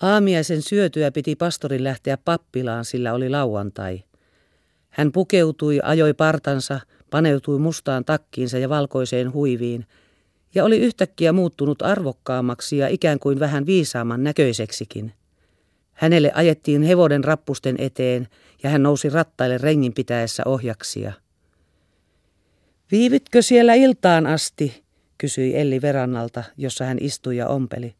Aamiaisen syötyä piti pastorin lähteä pappilaan, sillä oli lauantai. Hän pukeutui, ajoi partansa, paneutui mustaan takkiinsa ja valkoiseen huiviin, ja oli yhtäkkiä muuttunut arvokkaammaksi ja ikään kuin vähän viisaamman näköiseksikin. Hänelle ajettiin hevonen rappusten eteen, ja hän nousi rattaille rengin pitäessä ohjaksia. "Viivitkö siellä iltaan asti?" kysyi Elli verannalta, jossa hän istui ja ompeli.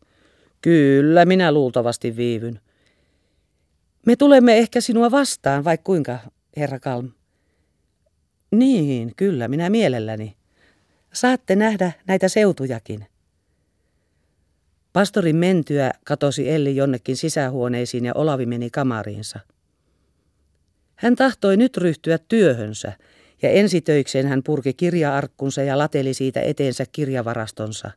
"Kyllä, minä luultavasti viivyn." "Me tulemme ehkä sinua vastaan, vai kuinka, herra Kalm?" "Niin, kyllä, minä mielelläni. Saatte nähdä näitä seutujakin." Pastorin mentyä katosi Elli jonnekin sisähuoneisiin ja Olavi meni kamariinsa. Hän tahtoi nyt ryhtyä työhönsä, ja ensitöikseen hän purki kirja-arkkunsa ja lateli siitä eteensä kirjavarastonsa.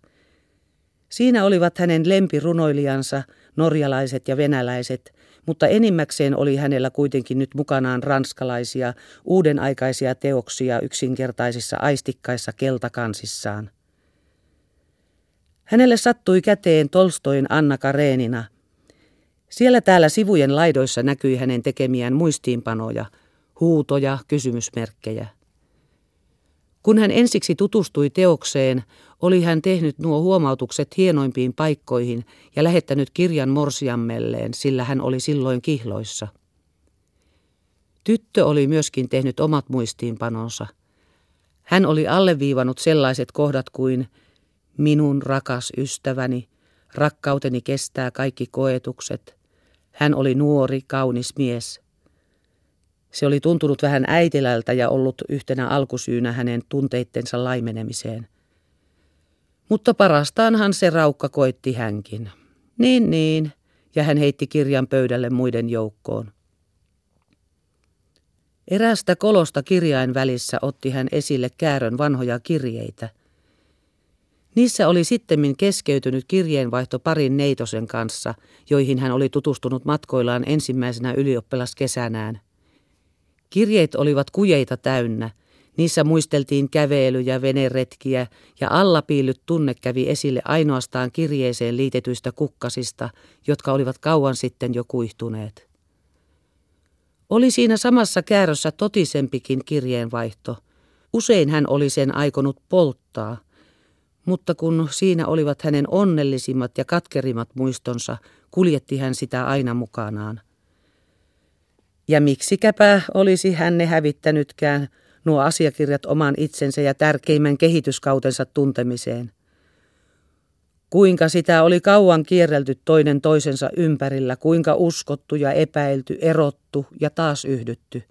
Siinä olivat hänen lempirunoilijansa, norjalaiset ja venäläiset, mutta enimmäkseen oli hänellä kuitenkin nyt mukanaan ranskalaisia, uudenaikaisia teoksia yksinkertaisissa aistikkaissa keltakansissaan. Hänelle sattui käteen Tolstoin Anna Karenina. Siellä täällä sivujen laidoissa näkyi hänen tekemiään muistiinpanoja, huutoja, kysymysmerkkejä. Kun hän ensiksi tutustui teokseen, oli hän tehnyt nuo huomautukset hienoimpiin paikkoihin ja lähettänyt kirjan morsiammelleen, sillä hän oli silloin kihloissa. Tyttö oli myöskin tehnyt omat muistiinpanonsa. Hän oli alleviivannut sellaiset kohdat kuin "Minun rakas ystäväni, rakkauteni kestää kaikki koetukset. Hän oli nuori, kaunis mies." Se oli tuntunut vähän äitilältä ja ollut yhtenä alkusyynä hänen tunteittensa laimenemiseen. Mutta parastaanhan se raukka koitti hänkin. Niin, ja hän heitti kirjan pöydälle muiden joukkoon. Erästä kolosta kirjain välissä otti hän esille Käärön vanhoja kirjeitä. Niissä oli sittemmin keskeytynyt kirjeenvaihto parin neitosen kanssa, joihin hän oli tutustunut matkoillaan ensimmäisenä ylioppilaskesänään. Kirjeet olivat kujeita täynnä. Niissä muisteltiin kävelyjä, veneretkiä ja allapiillyt tunne kävi esille ainoastaan kirjeeseen liitetyistä kukkasista, jotka olivat kauan sitten jo kuihtuneet. Oli siinä samassa Käärössä totisempikin kirjeenvaihto. Usein hän oli sen aikonut polttaa, mutta kun siinä olivat hänen onnellisimmat ja katkerimmat muistonsa, kuljetti hän sitä aina mukanaan. Ja miksikäpä olisi hän ne hävittänytkään, nuo asiakirjat oman itsensä ja tärkeimmän kehityskautensa tuntemiseen. Kuinka sitä oli kauan kierrelty toinen toisensa ympärillä, kuinka uskottu ja epäilty, erottu ja taas yhdytty.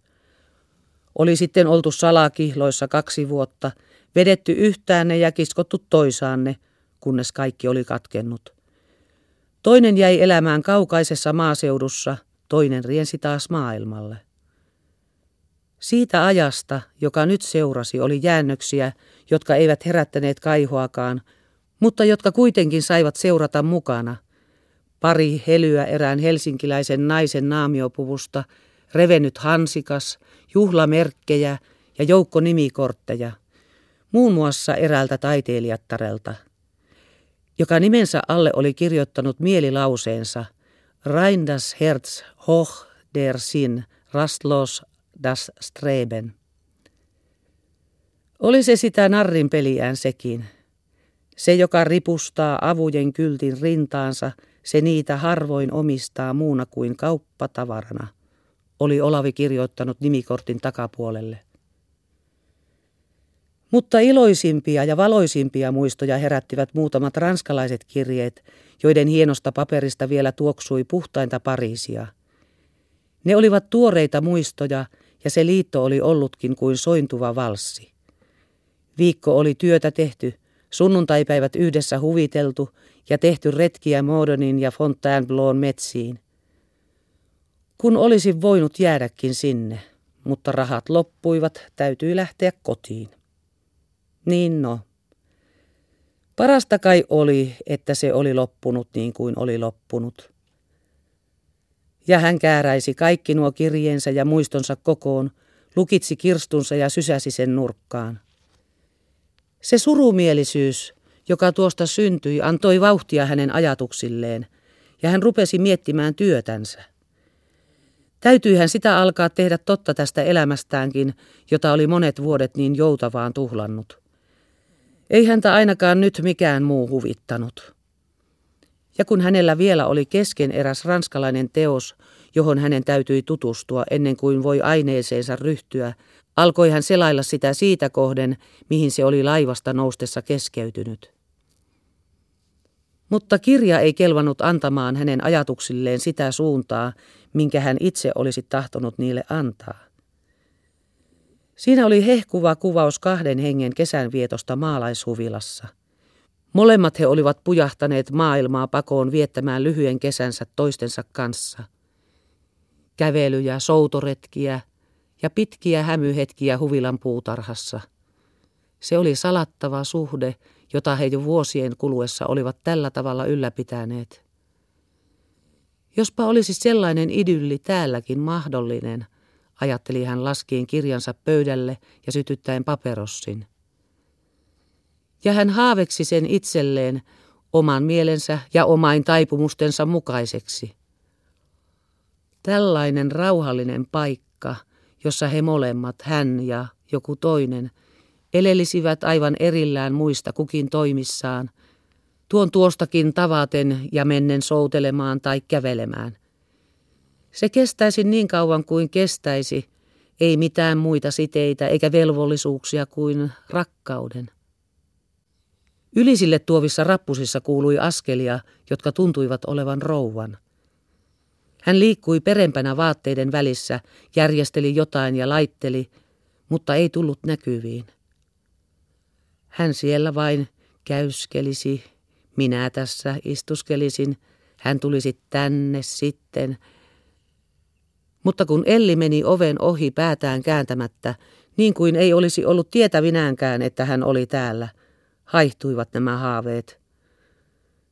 Oli sitten oltu salakihloissa 2 vuotta, vedetty yhtäänne ja kiskottu toisaanne, kunnes kaikki oli katkennut. Toinen jäi elämään kaukaisessa maaseudussa, toinen riensi taas maailmalle. Siitä ajasta, joka nyt seurasi, oli jäännöksiä, jotka eivät herättäneet kaihoakaan, mutta jotka kuitenkin saivat seurata mukana. Pari helyä erään helsinkiläisen naisen naamiopuvusta, revennyt hansikas, juhlamerkkejä ja joukko nimikortteja, muun muassa eräältä taiteilijattarelta, joka nimensä alle oli kirjoittanut mielilauseensa "Rhein das Herz hoch der Sinn, rastlos das Streben." Oli se sitä narrin peliään sekin. Se, joka ripustaa avujen kyltin rintaansa, se niitä harvoin omistaa muuna kuin kauppatavarana, oli Olavi kirjoittanut nimikortin takapuolelle. Mutta iloisimpia ja valoisimpia muistoja herättivät muutamat ranskalaiset kirjeet, joiden hienosta paperista vielä tuoksui puhtainta Pariisia. Ne olivat tuoreita muistoja, ja se liitto oli ollutkin kuin sointuva valssi. Viikko oli työtä tehty, sunnuntaipäivät yhdessä huviteltu ja tehty retkiä Moudonin ja Fontainebleaun metsiin. Kun olisin voinut jäädäkin sinne, mutta rahat loppuivat, täytyi lähteä kotiin. Niin no. Parasta kai oli, että se oli loppunut niin kuin oli loppunut. Ja hän kääräisi kaikki nuo kirjeensä ja muistonsa kokoon, lukitsi kirstunsa ja sysäsi sen nurkkaan. Se surumielisyys, joka tuosta syntyi, antoi vauhtia hänen ajatuksilleen, ja hän rupesi miettimään työtänsä. Täytyyhän sitä alkaa tehdä totta tästä elämästäänkin, jota oli monet vuodet niin joutavaan tuhlannut. Ei häntä ainakaan nyt mikään muu huvittanut. Ja kun hänellä vielä oli kesken eräs ranskalainen teos, johon hänen täytyi tutustua ennen kuin voi aineeseensa ryhtyä, alkoi hän selailla sitä siitä kohden, mihin se oli laivasta noustessa keskeytynyt. Mutta kirja ei kelvannut antamaan hänen ajatuksilleen sitä suuntaa, minkä hän itse olisi tahtonut niille antaa. Siinä oli hehkuva kuvaus kahden hengen kesänvietosta maalaishuvilassa. Molemmat he olivat pujahtaneet maailmaa pakoon viettämään lyhyen kesänsä toistensa kanssa. Kävelyjä, soutoretkiä ja pitkiä hämyhetkiä huvilan puutarhassa. Se oli salattava suhde, jota he jo vuosien kuluessa olivat tällä tavalla ylläpitäneet. Jospa olisi sellainen idylli täälläkin mahdollinen, ajatteli hän laskien kirjansa pöydälle ja sytyttäen paperossin. Ja hän haaveksi sen itselleen oman mielensä ja omain taipumustensa mukaiseksi. Tällainen rauhallinen paikka, jossa he molemmat, hän ja joku toinen, elelisivät aivan erillään muista kukin toimissaan, tuon tuostakin tavaten ja mennen soutelemaan tai kävelemään. Se kestäisi niin kauan kuin kestäisi, ei mitään muita siteitä eikä velvollisuuksia kuin rakkauden. Ylisille tuovissa rappusissa kuului askelia, jotka tuntuivat olevan rouvan. Hän liikkui perempänä vaatteiden välissä, järjesteli jotain ja laitteli, mutta ei tullut näkyviin. Hän siellä vain käyskelisi, minä tässä istuskelisin, hän tulisi tänne sitten. Mutta kun Elli meni oven ohi päätään kääntämättä, niin kuin ei olisi ollut tietävinäänkään, että hän oli täällä, haihtuivat nämä haaveet.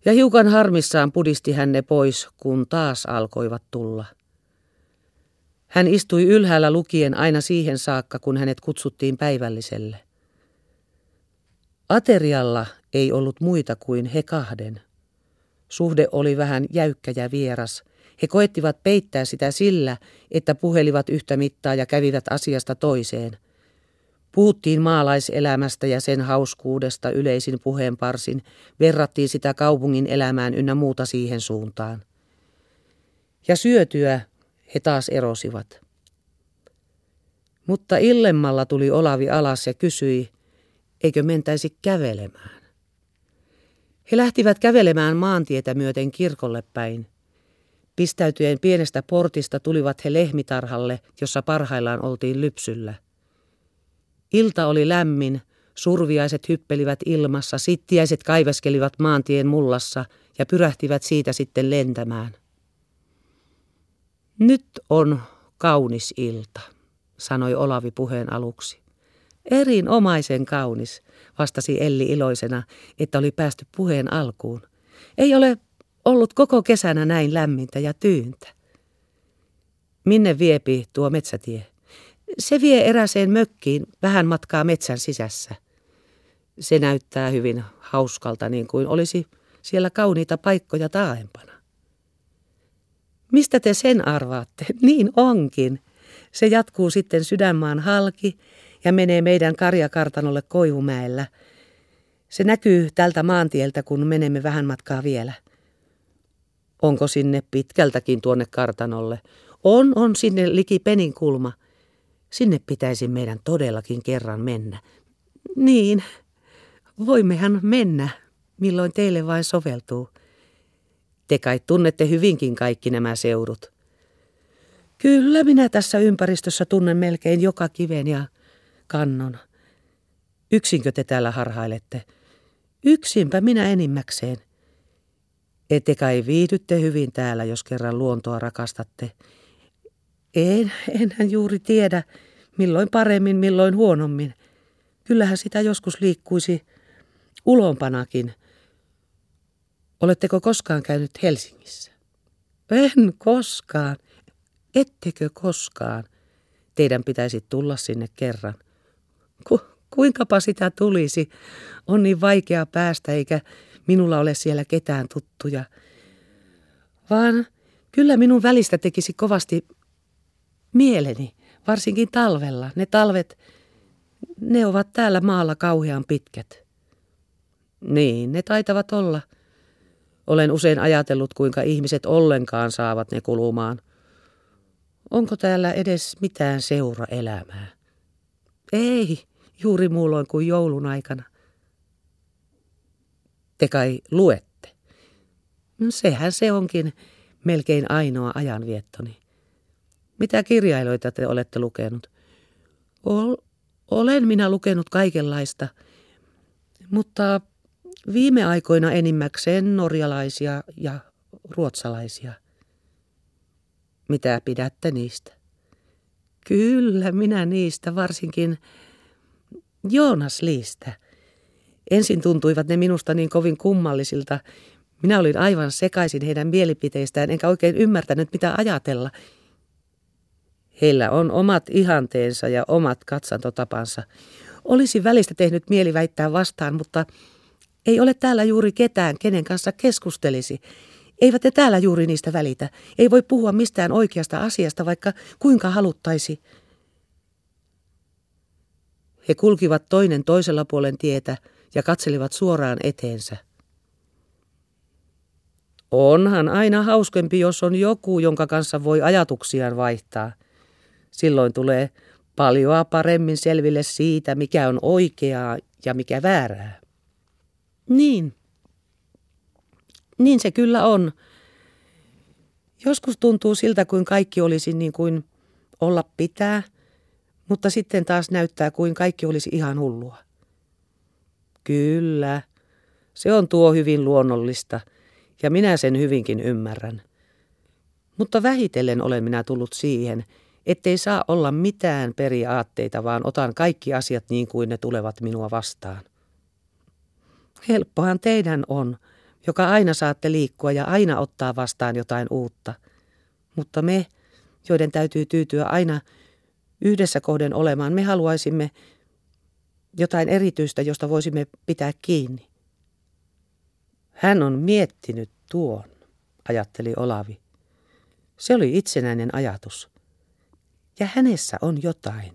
Ja hiukan harmissaan pudisti hän ne pois, kun taas alkoivat tulla. Hän istui ylhäällä lukien aina siihen saakka, kun hänet kutsuttiin päivälliselle. Aterialla ei ollut muita kuin he kahden. Suhde oli vähän jäykkä ja vieras. He koettivat peittää sitä sillä, että puhelivat yhtä mittaa ja kävivät asiasta toiseen. Puhuttiin maalaiselämästä ja sen hauskuudesta yleisin puheenparsin, verrattiin sitä kaupungin elämään ynnä muuta siihen suuntaan. Ja syötyä he taas erosivat. Mutta illemmalla tuli Olavi alas ja kysyi, eikö mentäisi kävelemään. He lähtivät kävelemään maantietä myöten kirkolle päin. Pistäytyen pienestä portista tulivat he lehmitarhalle, jossa parhaillaan oltiin lypsyllä. Ilta oli lämmin, surviaiset hyppelivät ilmassa, sittiäiset kaiveskelivat maantien mullassa ja pyrähtivät siitä sitten lentämään. Nyt on kaunis ilta, sanoi Olavi puheen aluksi. Erinomaisen kaunis, vastasi Elli iloisena, että oli päästy puheen alkuun. Ei ole ollut koko kesänä näin lämmintä ja tyyntä. Minne viepi tuo metsätie? Se vie erääseen mökkiin vähän matkaa metsän sisässä. Se näyttää hyvin hauskalta, niin kuin olisi siellä kauniita paikkoja taaempana. Mistä te sen arvaatte? Niin onkin. Se jatkuu sitten Sydänmaan halki ja menee meidän Karjakartanolle Koivumäellä. Se näkyy tältä maantieltä, kun menemme vähän matkaa vielä. Onko sinne pitkältäkin tuonne kartanolle? On sinne liki Peninkulma. Sinne pitäisi meidän todellakin kerran mennä. Niin, voimmehan mennä, milloin teille vain soveltuu. Te kai tunnette hyvinkin kaikki nämä seudut. Kyllä, minä tässä ympäristössä tunnen melkein joka kiven ja kannon. Yksinkö te täällä harhailette? Yksinpä minä enimmäkseen. Ette kai viihdytte hyvin täällä, jos kerran luontoa rakastatte. Enhän juuri tiedä, milloin paremmin, milloin huonommin. Kyllähän sitä joskus liikkuisi ulompanakin. Oletteko koskaan käynyt Helsingissä? En koskaan. Ettekö koskaan? Teidän pitäisi tulla sinne kerran. Kuinkapa sitä tulisi? On niin vaikea päästä, eikä minulla ole siellä ketään tuttuja. vaan kyllä minun välistä tekisi kovasti mieleni, varsinkin talvella. Ne talvet, ne ovat täällä maalla kauhean pitkät. Niin, ne taitavat olla. Olen usein ajatellut, kuinka ihmiset ollenkaan saavat ne kulumaan. Onko täällä edes mitään seuraelämää? Ei, juuri muulloin kuin joulun aikana. Te kai luette. Sehän se onkin melkein ainoa ajanviettoni. Mitä kirjailijoita te olette lukenut? Olen minä lukenut kaikenlaista, mutta viime aikoina enimmäkseen norjalaisia ja ruotsalaisia. Mitä pidätte niistä? Kyllä, minä niistä, varsinkin Jonas Liistä. Ensin tuntuivat ne minusta niin kovin kummallisilta. Minä olin aivan sekaisin heidän mielipiteistään, enkä oikein ymmärtänyt, mitä ajatella. Heillä on omat ihanteensa ja omat katsantotapansa. Olisi välistä tehnyt mieli väittää vastaan, mutta ei ole täällä juuri ketään, kenen kanssa keskustelisi. Eivät ne täällä juuri niistä välitä. Ei voi puhua mistään oikeasta asiasta, vaikka kuinka haluttaisi. He kulkivat toinen toisella puolen tietä ja katselivat suoraan eteensä. Onhan aina hauskempi, jos on joku, jonka kanssa voi ajatuksiaan vaihtaa. Silloin tulee paljon paremmin selville siitä, mikä on oikeaa ja mikä väärää. Niin. Niin se kyllä on. Joskus tuntuu siltä, kuin kaikki olisi niin kuin olla pitää, mutta sitten taas näyttää, kuin kaikki olisi ihan hullua. Kyllä, se on tuo hyvin luonnollista, ja minä sen hyvinkin ymmärrän. Mutta vähitellen olen minä tullut siihen, ettei saa olla mitään periaatteita, vaan otan kaikki asiat niin kuin ne tulevat minua vastaan. Helppohan teidän on, joka aina saatte liikkua ja aina ottaa vastaan jotain uutta. Mutta me, joiden täytyy tyytyä aina yhdessä kohden olemaan, me haluaisimme jotain erityistä, josta voisimme pitää kiinni. Hän on miettinyt tuon, ajatteli Olavi. Se oli itsenäinen ajatus. Ja hänessä on jotain.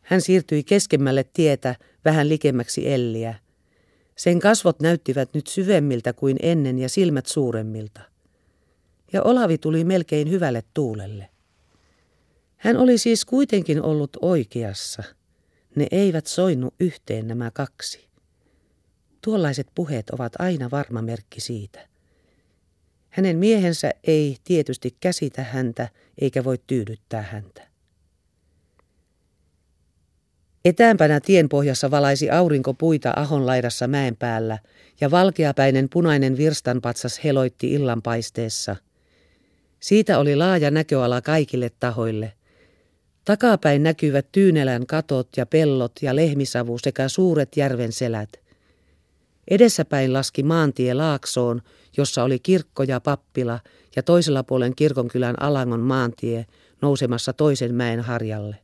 Hän siirtyi keskemmälle tietä vähän likemmäksi Elliä. Sen kasvot näyttivät nyt syvemmiltä kuin ennen ja silmät suuremmilta. Ja Olavi tuli melkein hyvälle tuulelle. Hän oli siis kuitenkin ollut oikeassa. Ne eivät soinut yhteen nämä kaksi. Tuollaiset puheet ovat aina varma merkki siitä. Hänen miehensä ei tietysti käsitä häntä eikä voi tyydyttää häntä. Etäämpänä tienpohjassa valaisi aurinko puita Ahon laidassa mäen päällä ja valkeapäinen punainen virstanpatsas heloitti illanpaisteessa. Siitä oli laaja näköala kaikille tahoille. Takapäin näkyvät Tyynelän katot ja pellot ja lehmisavu sekä suuret järven selät. Edessäpäin laski maantie Laaksoon, jossa oli kirkko ja pappila ja toisella puolen kirkonkylän Alangon maantie nousemassa toisen mäen harjalle.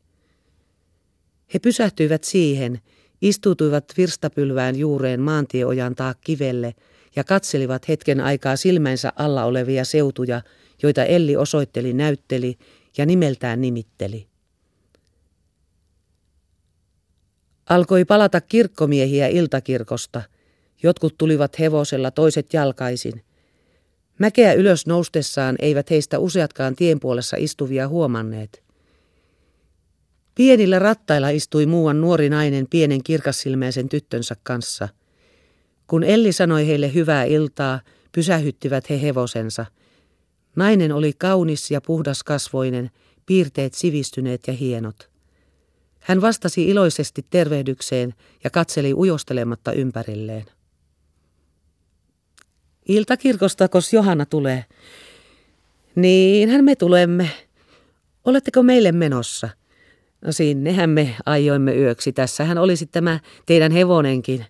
He pysähtyivät siihen, istuutuivat virstapylvään juureen maantieojan taa kivelle ja katselivat hetken aikaa silmänsä alla olevia seutuja, joita Elli osoitteli, näytteli ja nimeltään nimitteli. Alkoi palata kirkkomiehiä iltakirkosta. Jotkut tulivat hevosella, toiset jalkaisin. Mäkeä ylös noustessaan eivät heistä useatkaan tienpuolessa istuvia huomanneet. Pienillä rattailla istui muuan nuori nainen pienen kirkassilmäisen tyttönsä kanssa. Kun Elli sanoi heille hyvää iltaa, pysähyttivät he hevosensa. Nainen oli kaunis ja puhdaskasvoinen, piirteet sivistyneet ja hienot. Hän vastasi iloisesti tervehdykseen ja katseli ujostelematta ympärilleen. Iltakirkostakos Johanna tulee? Niinhän me tulemme. Oletteko meille menossa? No sinnehän me aioimme yöksi. Tässähän olisi tämä teidän hevonenkin.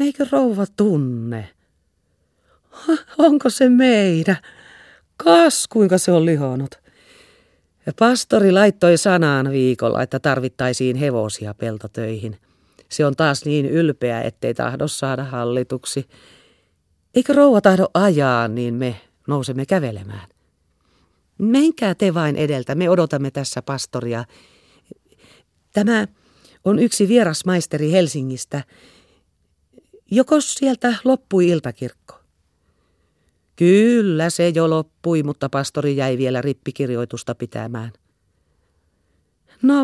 Eikö rouva tunne? Onko se meidän? Kas, kuinka se on lihonut. Pastori laittoi sanaan viikolla, että tarvittaisiin hevosia peltotöihin. Se on taas niin ylpeä, ettei tahdo saada hallituksi. Eikö rouva tahdo ajaa, niin me Nousemme kävelemään. Menkää te vain edeltä, me odotamme tässä pastoria. Tämä on yksi vierasmaisteri Helsingistä. Jokos sieltä loppui iltakirkko? Kyllä se jo loppui, mutta pastori jäi vielä rippikirjoitusta pitämään. No,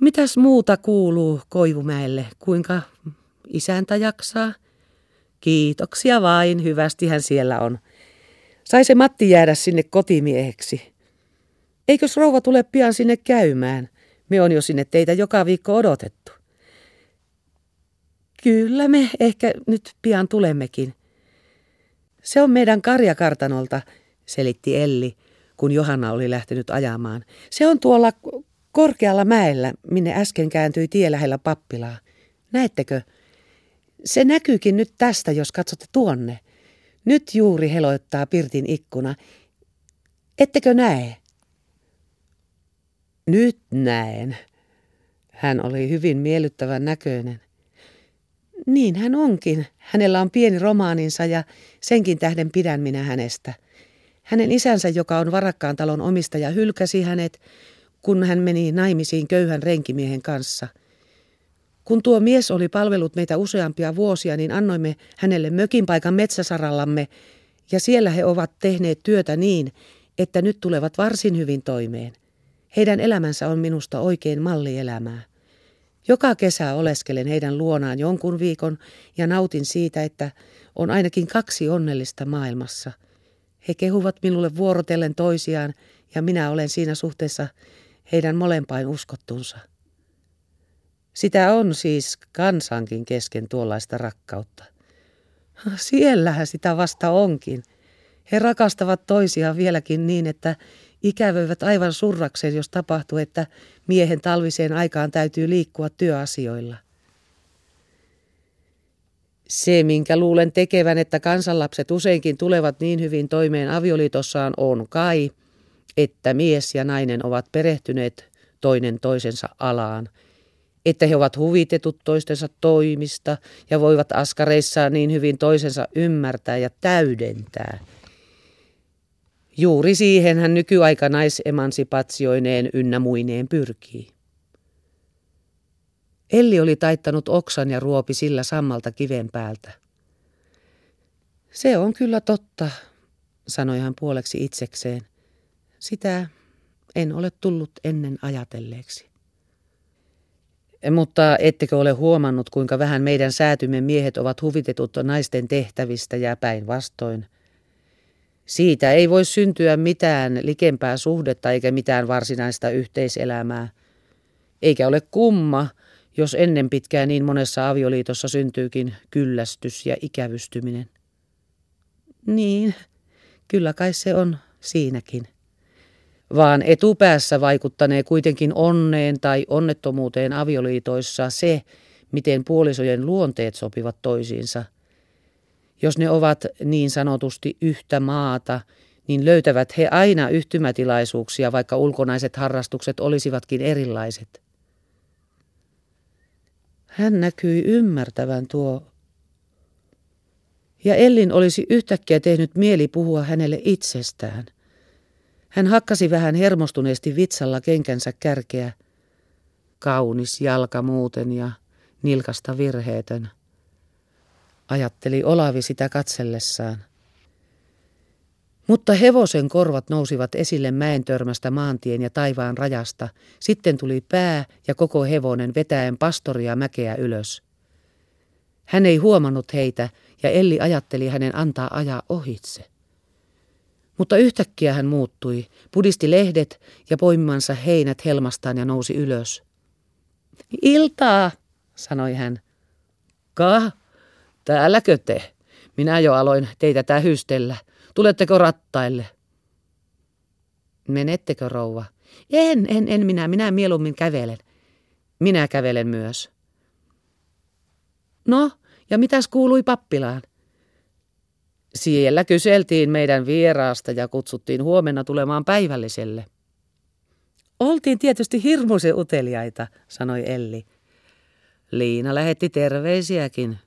mitäs muuta kuuluu Koivumäelle? Kuinka isäntä jaksaa? Kiitoksia vain, hyvästihän siellä on. Sai se Matti jäädä sinne kotimieheksi. Eikös rouva tule pian sinne käymään? Me on jo sinne teitä joka viikko odotettu. Kyllä me ehkä nyt pian tulemmekin. Se on meidän Karjakartanolta, selitti Elli, kun Johanna oli lähtenyt ajamaan. Se on tuolla korkealla mäellä, minne äsken kääntyi tie lähellä pappilaa. Näettekö? Se näkyykin nyt tästä, jos katsotte tuonne. Nyt juuri heloittaa pirtin ikkuna. Ettekö näe? Nyt näen. Hän oli hyvin miellyttävän näköinen. Niin hän onkin. Hänellä on pieni romaaninsa ja senkin tähden pidän minä hänestä. Hänen isänsä, joka on varakkaan talon omistaja, hylkäsi hänet, kun hän meni naimisiin köyhän renkimiehen kanssa. Kun tuo mies oli palvellut meitä useampia vuosia, niin annoimme hänelle mökinpaikan metsäsarallamme, ja siellä he ovat tehneet työtä niin, että nyt tulevat varsin hyvin toimeen. Heidän elämänsä on minusta oikein mallielämää. Joka kesä oleskelen heidän luonaan jonkun viikon ja nautin siitä, että on ainakin kaksi onnellista maailmassa. He kehuvat minulle vuorotellen toisiaan ja minä olen siinä suhteessa heidän molempain uskottunsa. Sitä on siis kansankin kesken tuollaista rakkautta. Siellähän sitä vasta onkin. He rakastavat toisiaan vieläkin niin, että ikävöivät aivan surrakseen, jos tapahtuu, että miehen talviseen aikaan täytyy liikkua työasioilla. Se, minkä luulen tekevän, että kansanlapset useinkin tulevat niin hyvin toimeen avioliitossaan, on kai, että mies ja nainen ovat perehtyneet toinen toisensa alaan. Että he ovat huvitetut toistensa toimista ja voivat askareissaan niin hyvin toisensa ymmärtää ja täydentää. Juuri siihen hän nykyaika naisemansipaatioineen ynnä muineen pyrkii. Elli oli taittanut oksan ja ruopi sillä sammalta kiven päältä. Se on kyllä totta, sanoi hän puoleksi itsekseen. Sitä en ole tullut ennen ajatelleeksi. Mutta ettekö ole huomannut, kuinka vähän meidän säätymme miehet ovat huvitetut naisten tehtävistä ja päinvastoin? Siitä ei voi syntyä mitään likempää suhdetta eikä mitään varsinaista yhteiselämää. Eikä ole kumma, jos ennen pitkään niin monessa avioliitossa syntyykin kyllästys ja ikävystyminen. Niin, kyllä kai se on siinäkin. Vaan etupäässä vaikuttanee kuitenkin onneen tai onnettomuuteen avioliitoissa se, miten puolisojen luonteet sopivat toisiinsa. Jos ne ovat niin sanotusti yhtä maata, niin löytävät he aina yhtymätilaisuuksia, vaikka ulkonaiset harrastukset olisivatkin erilaiset. Hän näkyi ymmärtävän tuo. Ja Ellin olisi yhtäkkiä tehnyt mieli puhua hänelle itsestään. Hän hakkasi vähän hermostuneesti vitsalla kenkänsä kärkeä. Kaunis jalka muuten ja nilkasta virheetön, ajatteli Olavi sitä katsellessaan. Mutta hevosen korvat nousivat esille mäen törmästä maantien ja taivaan rajasta. Sitten tuli pää ja koko hevonen vetäen pastoria mäkeä ylös. Hän ei huomannut heitä ja Elli ajatteli hänen antaa ajaa ohitse. Mutta yhtäkkiä hän muuttui, pudisti lehdet ja poimimansa heinät helmastaan ja nousi ylös. Iltaa, sanoi hän. Ka? Täälläkö te? Minä jo aloin teitä tähystellä. Tuletteko rattaille? Menettekö, rouva? En minä mieluummin kävelen. Minä kävelen myös. No, ja mitäs kuului pappilaan? Siellä kyseltiin meidän vieraasta ja kutsuttiin huomenna tulemaan päivälliselle. Oltiin tietysti hirmuisen uteliaita, sanoi Elli. Liina lähetti terveisiäkin.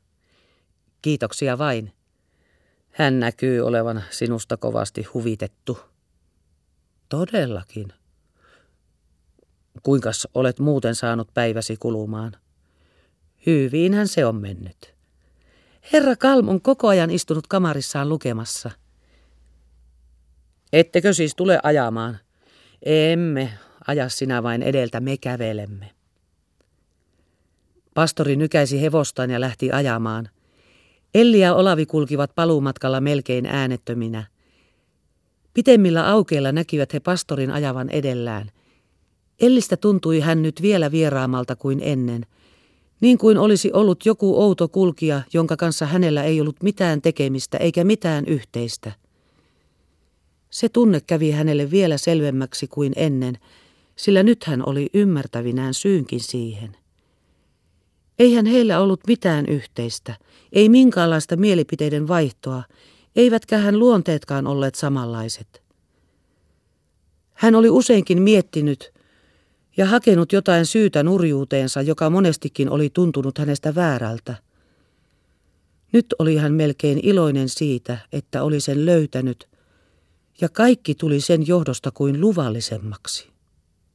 Kiitoksia vain. Hän näkyy olevan sinusta kovasti huvitettu. Todellakin. Kuinkas olet muuten saanut päiväsi kulumaan? Hyviinhän se on mennyt. Herra Kalm on koko ajan istunut kamarissaan lukemassa. Ettekö siis tule ajamaan? Emme, aja sinä vain edeltä, me kävelemme. Pastori nykäisi hevostaan ja lähti ajamaan. Elli ja Olavi kulkivat paluumatkalla melkein äänettöminä. Pitemmillä aukeilla näkivät he pastorin ajavan edellään. Ellistä tuntui hän nyt vielä vieraamalta kuin ennen, niin kuin olisi ollut joku outo kulkija, jonka kanssa hänellä ei ollut mitään tekemistä eikä mitään yhteistä. Se tunne kävi hänelle vielä selvemmäksi kuin ennen, sillä nyt hän oli ymmärtävinään syynkin siihen. Eihän heillä ollut mitään yhteistä, ei minkäänlaista mielipiteiden vaihtoa, eivätkähän luonteetkaan olleet samanlaiset. Hän oli useinkin miettinyt ja hakenut jotain syytä nurjuuteensa, joka monestikin oli tuntunut hänestä väärältä. Nyt oli hän melkein iloinen siitä, että oli sen löytänyt, ja kaikki tuli sen johdosta kuin luvallisemmaksi.